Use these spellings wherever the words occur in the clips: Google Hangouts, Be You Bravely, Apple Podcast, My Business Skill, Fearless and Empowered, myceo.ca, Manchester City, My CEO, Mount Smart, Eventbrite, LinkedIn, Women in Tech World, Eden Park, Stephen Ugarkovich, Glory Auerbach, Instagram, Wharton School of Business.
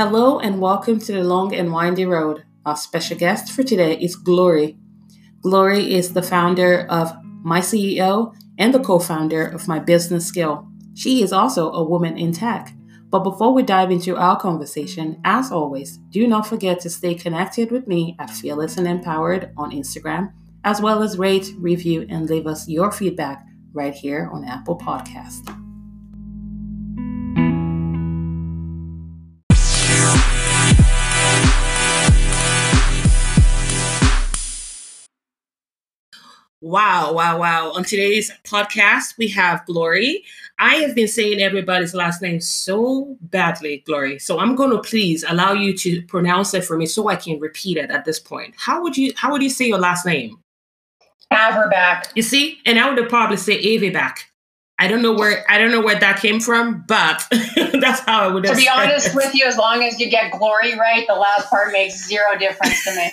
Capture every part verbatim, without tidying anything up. Hello and welcome to the long and windy road. Our special guest for today is Glory. Glory is the founder of My C E O and the co-founder of My Business Skill. She is also a woman in tech. But before we dive into our conversation, as always, do not forget to stay connected with me at Fearless and Empowered on Instagram, as well as rate, review, and leave us your feedback right here on Apple Podcast. Wow, wow, wow. On today's podcast, we have Glory. I have been saying everybody's last name so badly, Glory. So I'm going to please allow you to pronounce it for me so I can repeat it at this point. How would you how would you say your last name? Auerbach. You see? And I would probably say Auerbach. I don't know where I don't know where that came from, but that's how I would have said it. To be honest with you, as long as you get Glory right, the last part makes zero difference to me.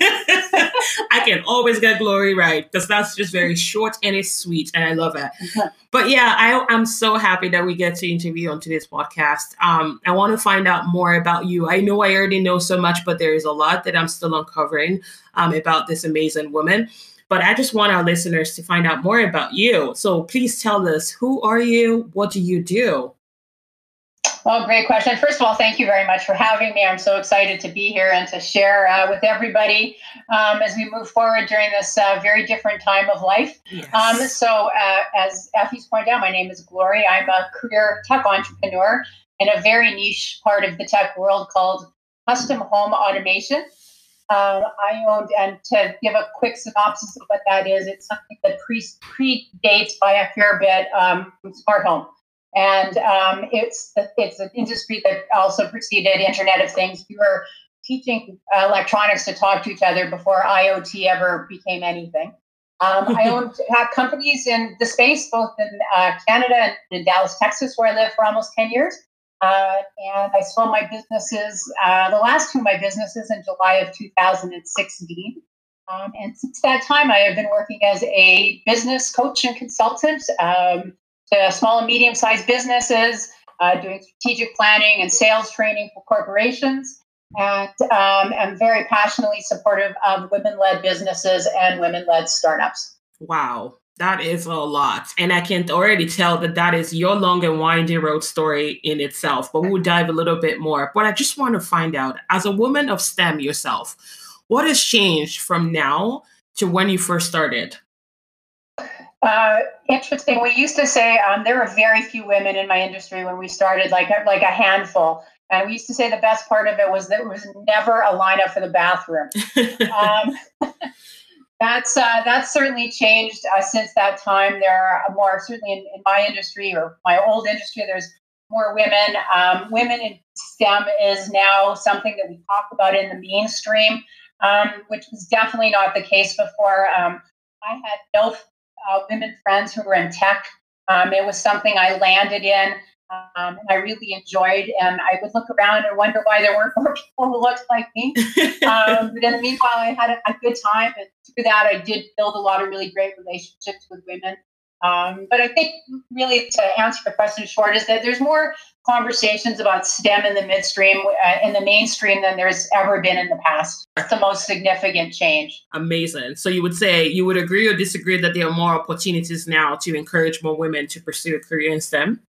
I can always get Glory right because that's just very short and it's sweet and I love it. Okay. But yeah, I, I'm so happy that we get to interview on today's podcast. Um, I want to find out more about you. I know I already know so much, but there is a lot that I'm still uncovering um, about this amazing woman. But I just want our listeners to find out more about you. So please tell us, who are you? What do you do? Well, great question. First of all, thank you very much for having me. I'm so excited to be here and to share uh, with everybody um, as we move forward during this uh, very different time of life. Yes. Um, so uh, as Effie's pointed out, my name is Glory. I'm a career tech entrepreneur in a very niche part of the tech world called custom home automation. Um, I owned, and to give a quick synopsis of what that is, it's something that pre- predates by a fair bit um, smart home. And um, it's it's an industry that also preceded Internet of Things. We were teaching electronics to talk to each other before I O T ever became anything. Um, I owned uh, companies in the space, both in uh, Canada and in Dallas, Texas, where I lived for almost ten years. Uh, and I sold my businesses, uh, the last two of my businesses in July of two thousand sixteen. Um, and since that time, I have been working as a business coach and consultant um, to small and medium-sized businesses, uh, doing strategic planning and sales training for corporations. And um, I'm very passionately supportive of women-led businesses and women-led startups. Wow. That is a lot. And I can already tell that that is your long and winding road story in itself. But we'll dive a little bit more. But I just want to find out, as a woman of STEM yourself, what has changed from now to when you first started? Uh, interesting. We used to say um, there were very few women in my industry when we started, like, like a handful. And we used to say the best part of it was that there was never a lineup for the bathroom. um That's uh, that's certainly changed uh, since that time. There are more, certainly in, in my industry or my old industry, there's more women. Um, women in STEM is now something that we talk about in the mainstream, um, which was definitely not the case before. Um, I had no uh, women friends who were in tech. Um, it was something I landed in um, and I really enjoyed. And I would look around and wonder why there weren't more people who looked like me. Um, but in the meanwhile, I had a, a good time. And through that, I did build a lot of really great relationships with women. Um, but I think really to answer the question short is that there's more conversations about STEM in the midstream, uh, in the mainstream than there's ever been in the past. That's the most significant change. Amazing. So you would say, you would agree or disagree that there are more opportunities now to encourage more women to pursue a career in STEM?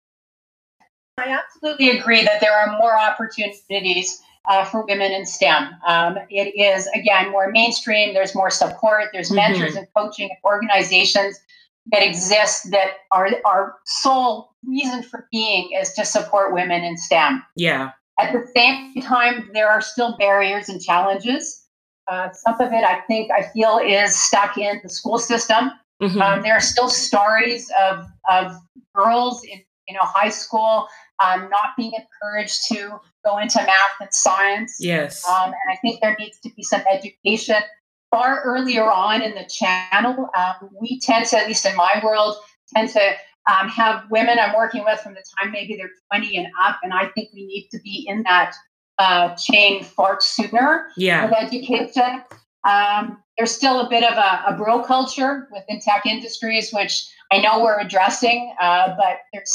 I absolutely agree that there are more opportunities Uh, for women in STEM. Um, it is, again, more mainstream. There's more support. There's mm-hmm. mentors and coaching organizations that exist that are our sole reason for being is to support women in STEM. Yeah. At the same time, there are still barriers and challenges. Uh, some of it, I think, I feel is stuck in the school system. Mm-hmm. Um, there are still stories of, of girls in you know, high school um, not being encouraged to go into math and science. Yes. Um, and I think there needs to be some education far earlier on in the channel. Um, we tend to, at least in my world, tend to um, have women I'm working with from the time maybe they're twenty and up. And I think we need to be in that uh, chain far sooner yeah. with education. Um, there's still a bit of a, a bro culture within tech industries, which I know we're addressing, uh, but there's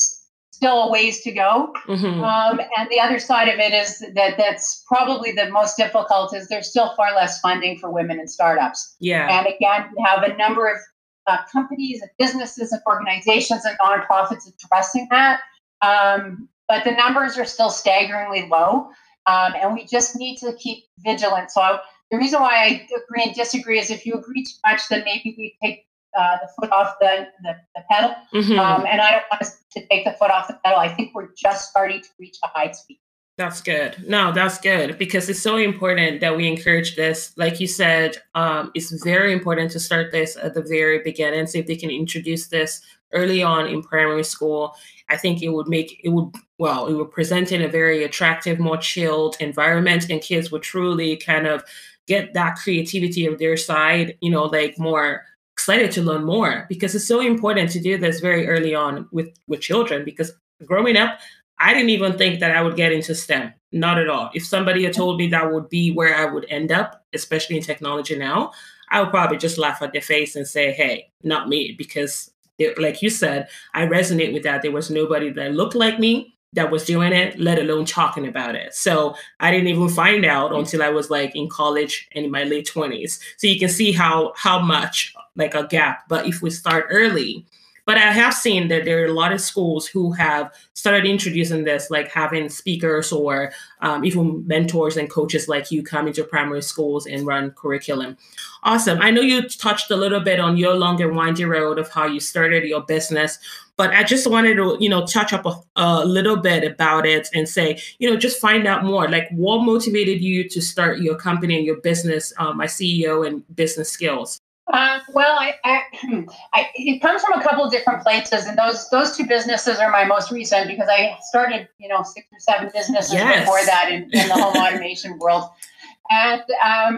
still a ways to go. Mm-hmm. Um, and the other side of it is that that's probably the most difficult is there's still far less funding for women in startups. Yeah. And again, we have a number of uh, companies and businesses and organizations and nonprofits addressing that. Um, but the numbers are still staggeringly low. Um, and we just need to keep vigilant. So I, the reason why I agree and disagree is if you agree too much, then maybe we take Uh, the foot off the, the, the pedal. Mm-hmm. Um, and I don't want us to take the foot off the pedal. I think we're just starting to reach a high speed. That's good. No, that's good because it's so important that we encourage this. Like you said, um, it's very important to start this at the very beginning. So if they can introduce this early on in primary school, I think it would make, it would, well, it would present in a very attractive, more chilled environment, and kids would truly kind of get that creativity of their side, you know, like more excited to learn more, because it's so important to do this very early on with, with children. Because growing up, I didn't even think that I would get into STEM, not at all. If somebody had told me that would be where I would end up, especially in technology now, I would probably just laugh at their face and say, hey, not me. Because it, like you said, I resonate with that. There was nobody that looked like me that was doing it, let alone talking about it. So I didn't even find out until I was like in college and in my late twenties. So you can see how how much like a gap, but if we start early. But I have seen that there are a lot of schools who have started introducing this, like having speakers or um, even mentors and coaches like you come into primary schools and run curriculum. Awesome. I know you touched a little bit on your long and windy road of how you started your business, but I just wanted to, you know, touch up a, a little bit about it and say, you know, just find out more. Like, what motivated you to start your company and your business, um, My C E O and Business Skills? Uh, well, I, I, I, it comes from a couple of different places, and those those two businesses are my most recent because I started, you know, six or seven businesses yes. before that in, in the home automation world. And, um,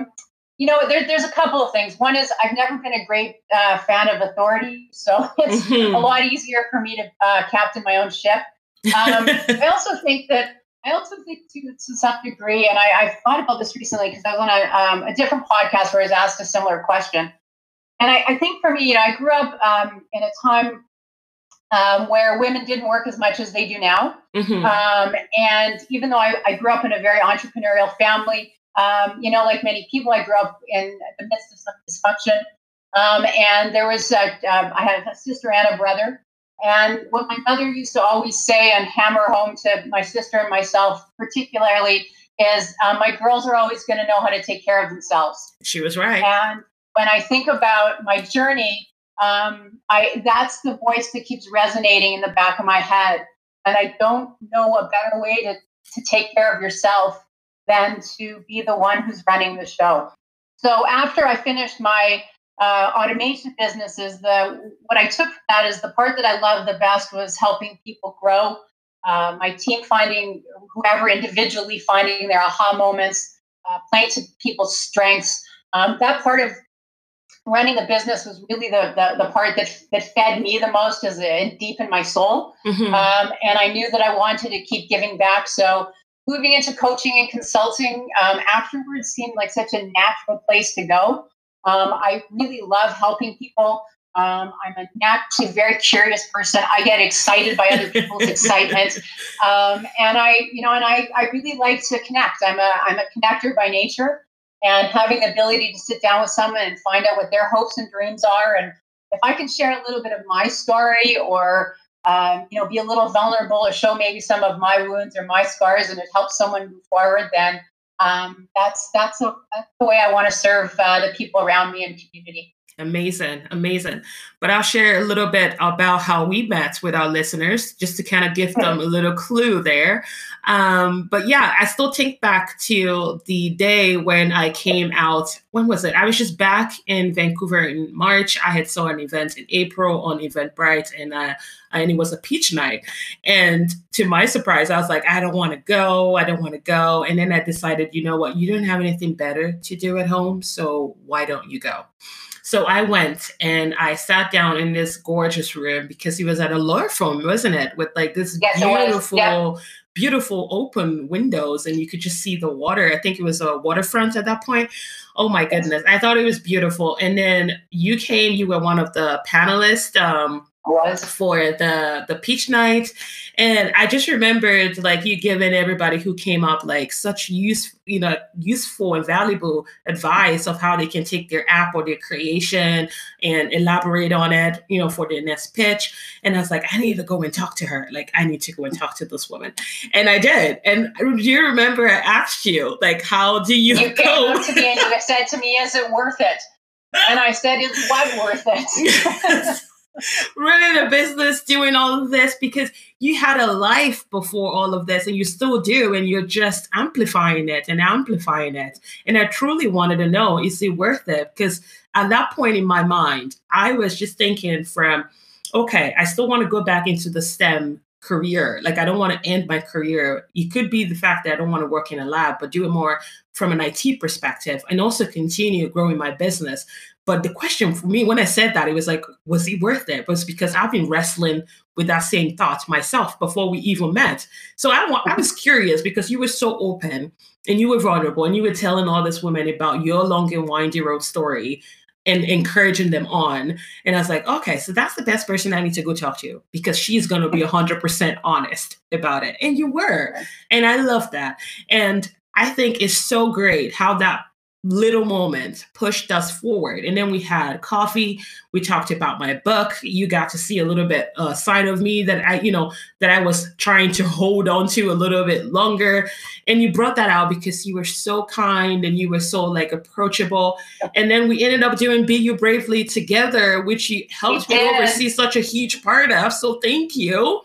you know, there, there's a couple of things. One is I've never been a great uh, fan of authority, so it's mm-hmm. a lot easier for me to uh, captain my own ship. Um, I also think that I also think to, to some degree, and I, I thought about this recently because I was on a, um, a different podcast where I was asked a similar question. And I, I think for me, you know, I grew up um, in a time um, where women didn't work as much as they do now. Mm-hmm. Um, and even though I, I grew up in a very entrepreneurial family, um, you know, like many people, I grew up in the midst of some dysfunction. Um, and there was, a, um, I had a sister and a brother. And what my mother used to always say and hammer home to my sister and myself particularly is, um, my girls are always going to know how to take care of themselves. She was right. And when I think about my journey, um, I that's the voice that keeps resonating in the back of my head. And I don't know a better way to, to take care of yourself than to be the one who's running the show. So after I finished my uh, automation businesses, the what I took from that is the part that I loved the best was helping people grow. Uh, my team finding, whoever individually finding their aha moments, uh, playing to people's strengths. Um, that part of running a business was really the, the the part that that fed me the most as a, deep in my soul. Mm-hmm. Um, and I knew that I wanted to keep giving back. So moving into coaching and consulting um, afterwards seemed like such a natural place to go. Um, I really love helping people. Um, I'm a naturally very curious person. I get excited by other people's excitement. Um, and I, you know, and I, I really like to connect. I'm a I'm a connector by nature. And having the ability to sit down with someone and find out what their hopes and dreams are. And if I can share a little bit of my story or, um, you know, be a little vulnerable or show maybe some of my wounds or my scars and it helps someone move forward, then um, that's, that's, a, that's the way I want to serve uh, the people around me and community. Amazing. Amazing. But I'll share a little bit about how we met with our listeners just to kind of give them a little clue there. Um, but yeah, I still think back to the day when I came out. When was it? I was just back in Vancouver in March. I had saw an event in April on Eventbrite and I, and it was a peach night. And to my surprise, I was like, I don't want to go. I don't want to go. And then I decided, you know what? You don't have anything better to do at home. So why don't you go? So I went and I sat down in this gorgeous room because it was at a law firm, wasn't it? With like this yes, beautiful, yeah. beautiful open windows and you could just see the water. I think it was a waterfront at that point. Oh my goodness. I thought it was beautiful. And then you came, you were one of the panelists, um, was for the the peach night, and I just remembered like you giving everybody who came up like such use you know useful and valuable advice of how they can take their app or their creation and elaborate on it you know for their next pitch. And I was like, I need to go and talk to her, like I need to go and talk to this woman. And I did. And do you remember I asked you like, how do you, you go to me? And you said to me, is it worth it? And I said, it was worth it. Running a business, doing all of this, because you had a life before all of this and you still do, and you're just amplifying it and amplifying it. And I truly wanted to know, is it worth it? Because at that point in my mind, I was just thinking from, okay, I still want to go back into the STEM career. Like, I don't want to end my career. It could be the fact that I don't want to work in a lab, but do it more from an I T perspective and also continue growing my business. But the question for me, when I said that, it was like, was it worth it? It was because I've been wrestling with that same thought myself before we even met. So I, I was curious because you were so open and you were vulnerable and you were telling all these women about your long and windy road story and encouraging them on. And I was like, okay, so that's the best person I need to go talk to because she's going to be one hundred percent honest about it. And you were. And I love that. And I think it's so great how that little moments pushed us forward. And then we had coffee. We talked about my book. You got to see a little bit a uh, side of me that I, you know, that I was trying to hold on to a little bit longer. And you brought that out because you were so kind and you were so like approachable. And then we ended up doing Be You Bravely together, which you helped me oversee such a huge part of. So thank you.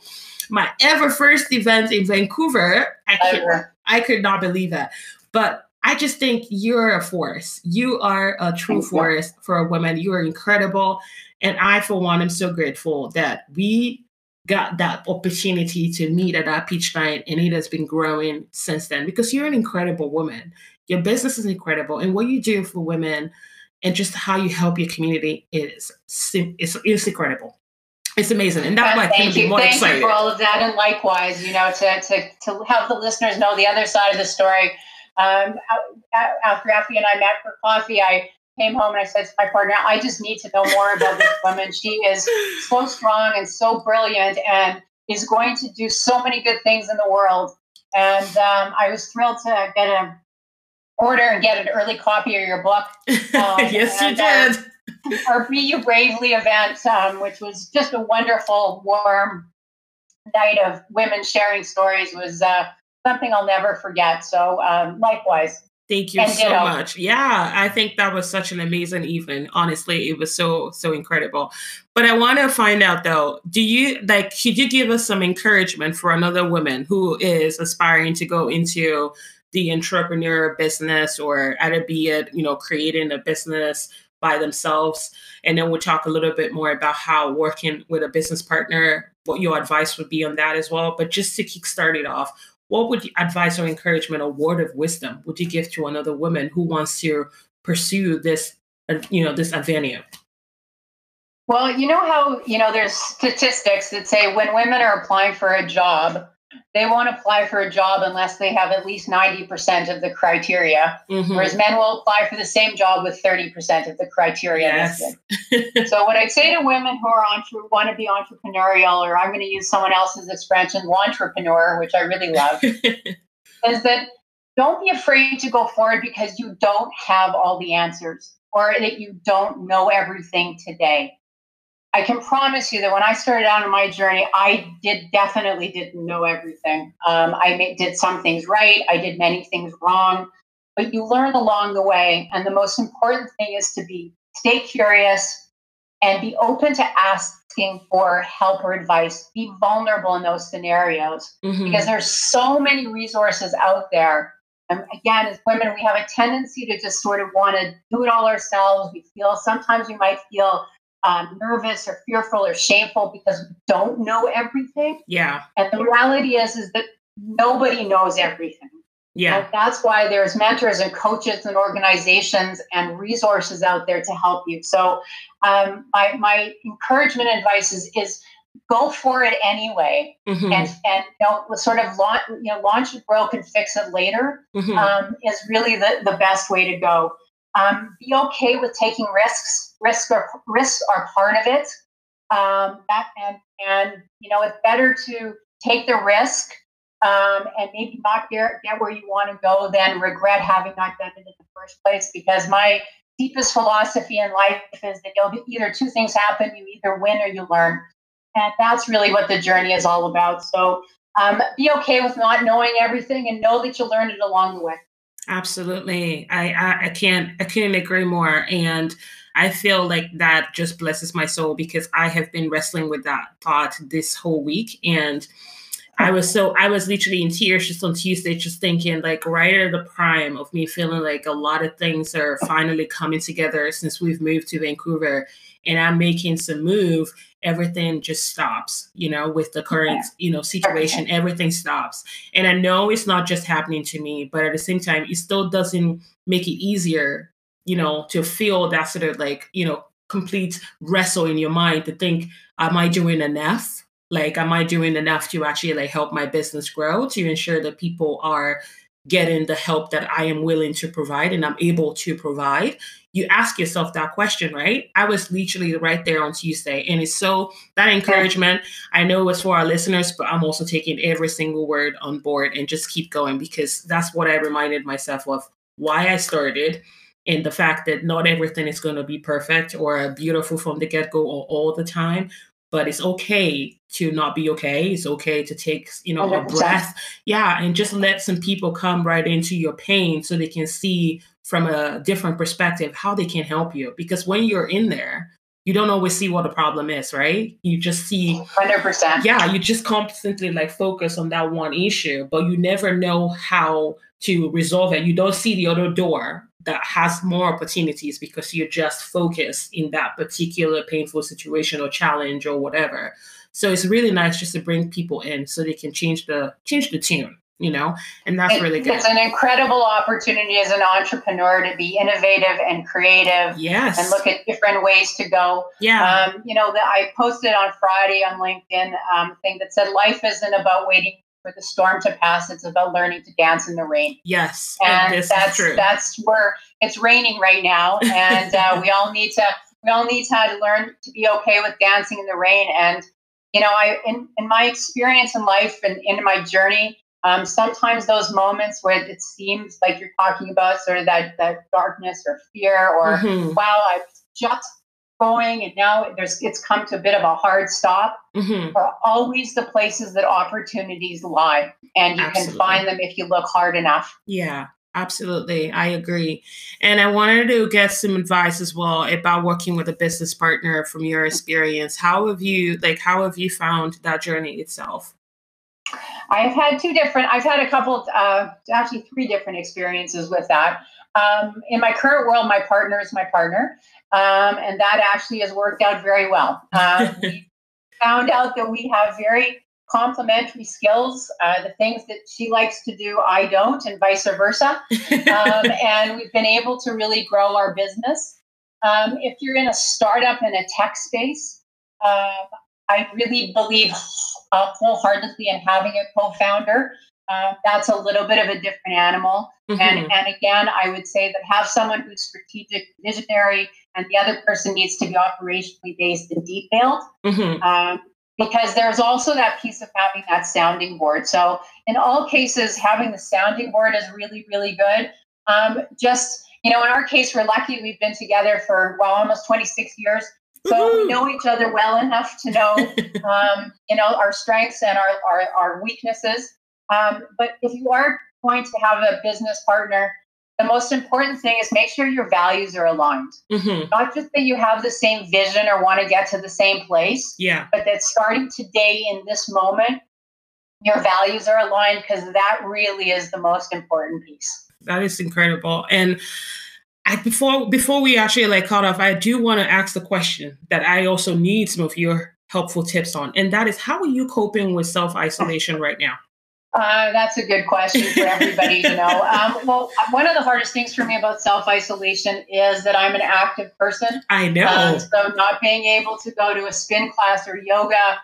My ever first event in Vancouver. I could, I could not believe that. But I just think you're a force. You are a true force for a woman. You are incredible. And I, for one, am so grateful that we got that opportunity to meet at our peach night. And it has been growing since then because you're an incredible woman. Your business is incredible. And what you do for women and just how you help your community is it's, it's incredible. It's amazing. And that's why I couldn't be more excited. Thank you for all of that. And likewise, you know, to, to, to help the listeners know the other side of the story. Um, after Effie and I met for coffee, I came home and I said to my partner, I just need to know more about this woman. She is so strong and so brilliant and is going to do so many good things in the world. And um, I was thrilled to get an order and get an early copy of your book. Um, yes, you did. Our, our Be You Bravely event, um, which was just a wonderful, warm night of women sharing stories, was uh something I'll never forget. So um, likewise. Thank you so much. Yeah, I think that was such an amazing evening. Honestly, it was so, so incredible. But I want to find out though, do you like, could you give us some encouragement for another woman who is aspiring to go into the entrepreneur business or either be it, you know, creating a business by themselves? And then we'll talk a little bit more about how working with a business partner, what your advice would be on that as well. But just to kickstart it off, what would you advise or encouragement or word of wisdom would you give to another woman who wants to pursue this, you know, this avenue? Well, you know how, you know, there's statistics that say when women are applying for a job, they won't apply for a job unless they have at least ninety percent of the criteria, mm-hmm. whereas men will apply for the same job with thirty percent of the criteria. Yes. So what I'd say to women who are entre- want to be entrepreneurial, or I'm going to use someone else's expression, entrepreneur, which I really love, is that don't be afraid to go forward because you don't have all the answers or that you don't know everything today. I can promise you that when I started out on my journey, I did definitely didn't know everything. Um, I did some things right. I did many things wrong, but you learn along the way. And the most important thing is to be, stay curious and be open to asking for help or advice. Be vulnerable in those scenarios mm-hmm. because there's so many resources out there. And again, as women, we have a tendency to just sort of want to do it all ourselves. We feel, sometimes we might feel Um, nervous or fearful or shameful because we don't know everything. Yeah. And the reality is, is that nobody knows everything. Yeah. And that's why there's mentors and coaches and organizations and resources out there to help you. So um, my, my encouragement advice is, is go for it anyway. Mm-hmm. And, and you know, sort of launch, you know, launch it, broke and fix it later mm-hmm. um, is really the, the best way to go. Um, be okay with taking risks. Risks are, risks are part of it. um, that, and, and, you know, it's better to take the risk um, and maybe not get, get where you want to go than regret having not done it in the first place, because my deepest philosophy in life is that you'll either two things happen, you either win or you learn. And that's really what the journey is all about. So um, be okay with not knowing everything, and know that you'll learn it along the way. Absolutely. I, I, I can't, I couldn't agree more. And I feel like that just blesses my soul, because I have been wrestling with that thought this whole week. And I was so, I was literally in tears just on Tuesday, just thinking, like, right at the prime of me feeling like a lot of things are finally coming together since we've moved to Vancouver and I'm making some move, everything just stops, you know, with the current, you know, situation, everything stops. And I know it's not just happening to me, but at the same time, it still doesn't make it easier, you know, to feel that sort of, like, you know, complete wrestle in your mind to think, am I doing enough? Like, am I doing enough to actually, like, help my business grow, to ensure that people are getting the help that I am willing to provide and I'm able to provide? You ask yourself that question, right? I was literally right there on Tuesday. And it's so, that encouragement, I know it's for our listeners, but I'm also taking every single word on board and just keep going, because that's what I reminded myself of why I started, and the fact that not everything is going to be perfect or beautiful from the get-go or all the time. But it's okay to not be okay. It's okay to take, you know, a breath. Yeah. And just let some people come right into your pain so they can see from a different perspective how they can help you. Because when you're in there, you don't always see what the problem is, right? You just see. one hundred percent. Yeah. You just constantly, like, focus on that one issue, but you never know how to resolve it. You don't see the other door that has more opportunities, because you're just focused in that particular painful situation or challenge or whatever. So it's really nice just to bring people in so they can change the change the tune, you know, and that's it, really good. It's an incredible opportunity as an entrepreneur to be innovative and creative. Yes. And look at different ways to go. Yeah. Um, you know, the, I posted on Friday on LinkedIn um, thing that said, life isn't about waiting for the storm to pass, it's about learning to dance in the rain. Yes. And this that's, is true. That's where it's raining right now. And uh, we all need to, we all need to, how to learn to be okay with dancing in the rain. And, you know, I, in, in my experience in life and in my journey, um, sometimes those moments where it seems like you're talking about sort of that, that darkness or fear or mm-hmm. wow, I've just going and now there's it's come to a bit of a hard stop mm-hmm. are always the places that opportunities lie, and you absolutely. Can find them if you look hard enough. Yeah, absolutely. I agree. And I wanted to get some advice as well about working with a business partner from your experience. How have you like how have you found that journey itself? I've had two different I've had a couple of uh, actually three different experiences with that. Um, in my current world, my partner is my partner. Um, and that actually has worked out very well. Um, we found out that we have very complementary skills. Uh, the things that she likes to do, I don't, and vice versa. Um, and we've been able to really grow our business. Um, if you're in a startup in a tech space, uh, I really believe uh, wholeheartedly in having a co-founder. Uh, that's a little bit of a different animal. Mm-hmm. And, and again, I would say that have someone who's strategic, visionary, and the other person needs to be operationally based and detailed, mm-hmm. um, because there's also that piece of having that sounding board. So in all cases, having the sounding board is really, really good. Um, just, you know, in our case, we're lucky we've been together for, well, almost twenty-six years. So mm-hmm. we know each other well enough to know, um, you know, our strengths and our, our, our weaknesses. Um, but if you are going to have a business partner, the most important thing is make sure your values are aligned. Mm-hmm. Not just that you have the same vision or want to get to the same place, yeah. but that starting today in this moment, your values are aligned, because that really is the most important piece. That is incredible. And I, before before we actually like caught off, I do want to ask the question that I also need some of your helpful tips on, and that is, how are you coping with self-isolation right now? Uh, that's a good question for everybody to know. Um, well, one of the hardest things for me about self-isolation is that I'm an active person. I know. Um, so not being able to go to a spin class or yoga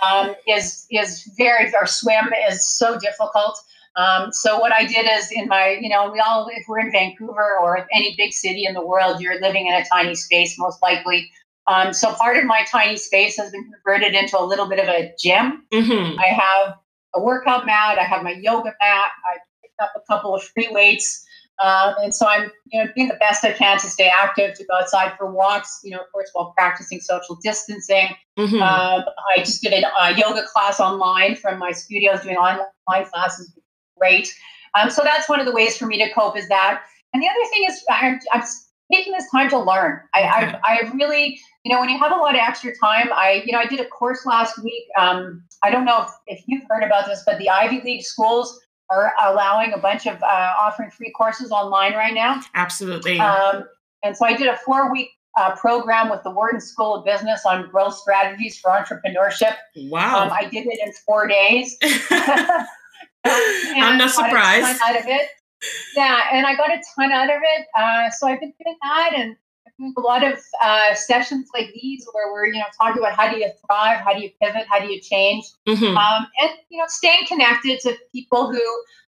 um, is is very, or swim is so difficult. Um, so what I did is in my, you know, we all, if we're in Vancouver or any big city in the world, you're living in a tiny space, most likely. Um, so part of my tiny space has been converted into a little bit of a gym. Mm-hmm. I have a workout mat. I have my yoga mat. I picked up a couple of free weights. Um, and so I'm, you know, doing the best I can to stay active, to go outside for walks, you know, of course, while practicing social distancing. Mm-hmm. Um, I just did a uh, yoga class online from my studios, doing online classes. Great. Um, so that's one of the ways for me to cope is that. And the other thing is I'm, I'm taking this time to learn. I, I, I really, you know, when you have a lot of extra time, I, you know, I did a course last week. Um, I don't know if, if you've heard about this, but the Ivy League schools are allowing a bunch of, uh, offering free courses online right now. Absolutely. Um, and so I did a four week uh, program with the Wharton School of Business on growth strategies for entrepreneurship. Wow. Um, I did it in four days. I'm not surprised. Out of it. Yeah. And I got a ton out of it. Uh, so I've been doing that, and I've been doing a lot of uh, sessions like these where we're, you know, talking about how do you thrive? How do you pivot? How do you change? Mm-hmm. Um, and, you know, staying connected to people who,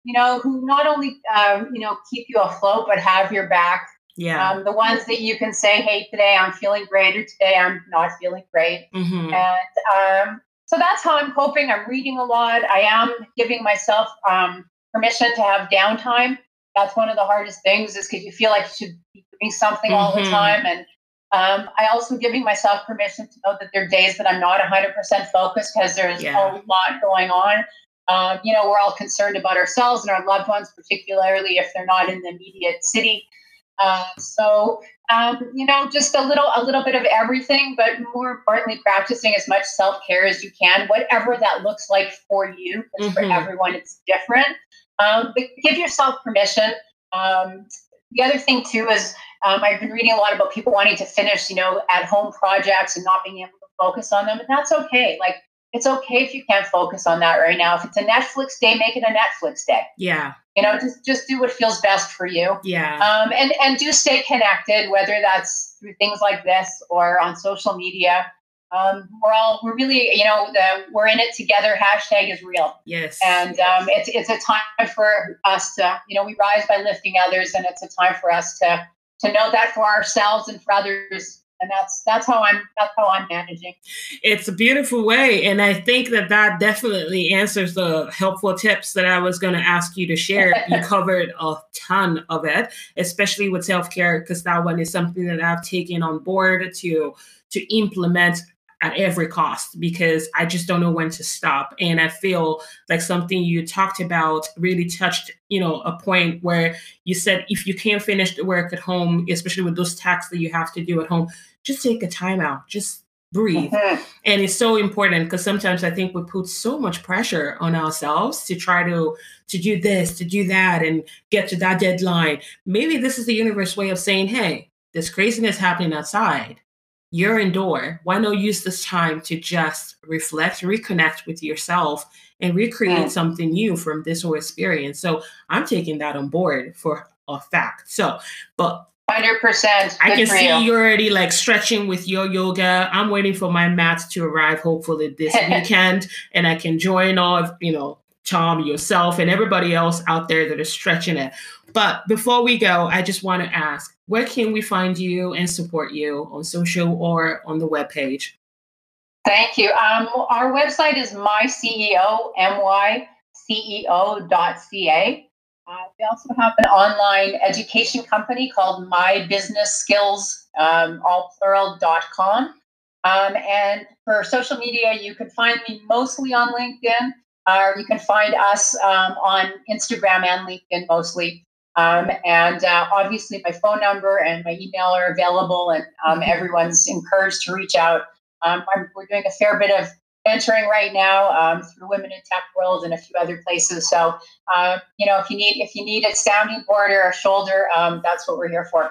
you know, who not only, uh, you know, keep you afloat, but have your back. Yeah. Um, the ones that you can say, hey, today I'm feeling great, or today I'm not feeling great. Mm-hmm. And, um, So that's how I'm coping. I'm reading a lot. I am giving myself um, permission to have downtime. That's one of the hardest things, is because you feel like you should be doing something mm-hmm. all the time. And um, I also giving myself permission to know that there are days that I'm not one hundred percent focused, because there's yeah. a lot going on. Um, you know, we're all concerned about ourselves and our loved ones, particularly if they're not in the immediate city. Uh, so, um, you know, just a little, a little bit of everything, but more importantly, practicing as much self-care as you can, whatever that looks like for you, because mm-hmm. for everyone it's different. Um, but give yourself permission. Um, the other thing too is, um, I've been reading a lot about people wanting to finish, you know, at home projects and not being able to focus on them. And that's okay. Like, it's okay if you can't focus on that right now. If it's a Netflix day, make it a Netflix day. Yeah. You know, just, just do what feels best for you. Yeah. Um, and, and do stay connected, whether that's through things like this or on social media. Um, we're all, we're really, you know, the, we're in it together. Hashtag is real. Yes. And um, it's, it's a time for us to, you know, we rise by lifting others, and it's a time for us to, to know that for ourselves and for others. And that's, that's how I'm, that's how I'm managing. It's a beautiful way. And I think that that definitely answers the helpful tips that I was going to ask you to share. You covered a ton of it, especially with self-care, because that one is something that I've taken on board to, to implement at every cost, because I just don't know when to stop. And I feel like something you talked about really touched, you know, a point where you said, if you can't finish the work at home, especially with those tasks that you have to do at home, just take a time out, just breathe. Mm-hmm. And it's so important, because sometimes I think we put so much pressure on ourselves to try to, to do this, to do that, and get to that deadline. Maybe this is the universe way of saying, hey, this craziness happening outside. You're indoor. Why not use this time to just reflect, reconnect with yourself, and recreate yeah. something new from this whole experience? So I'm taking that on board for a fact. So, but one hundred percent. I can see you. You're already like stretching with your yoga. I'm waiting for my mats to arrive, hopefully this weekend, and I can join all of, you know, Tom, yourself, and everybody else out there that is stretching it. But before we go, I just want to ask, where can we find you and support you on social or on the webpage? Thank you. Um, our website is my C E O, my C E O dot C A. Uh, we also have an online education company called My Business Skills, um, all plural, dot com. Um, and for social media, you can find me mostly on LinkedIn. Uh, you can find us um, on Instagram and LinkedIn mostly. Um, and uh, obviously, my phone number and my email are available, and um, everyone's encouraged to reach out. Um, I'm, we're doing a fair bit of mentoring right now um, through Women in Tech World and a few other places. So, uh, you know, if you need if you need a sounding board or a shoulder, um, that's what we're here for.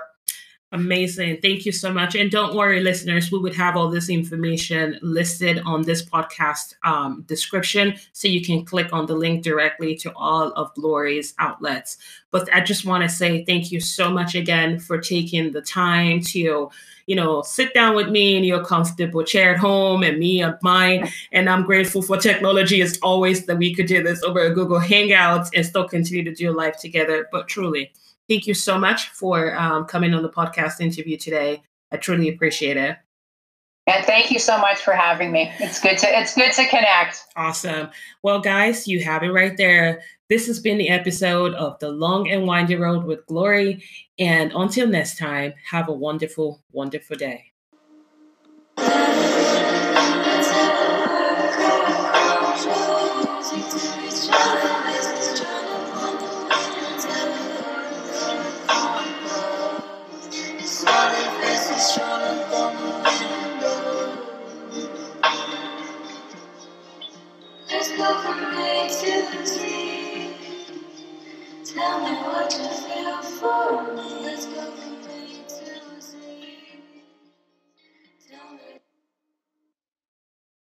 Amazing. Thank you so much. And don't worry, listeners, we would have all this information listed on this podcast um, description, so you can click on the link directly to all of Glory's outlets. But I just want to say thank you so much again for taking the time to, you know, sit down with me in your comfortable chair at home and me at mine. And I'm grateful for technology as always, that we could do this over a Google Hangouts and still continue to do life together. But truly, thank you so much for um, coming on the podcast interview today. I truly appreciate it. And thank you so much for having me. It's good to it's good to connect. Awesome. Well, guys, you have it right there. This has been the episode of The Long and Winding Road with Glory. And until next time, have a wonderful, wonderful day. Tell me what you feel for me. Let's go.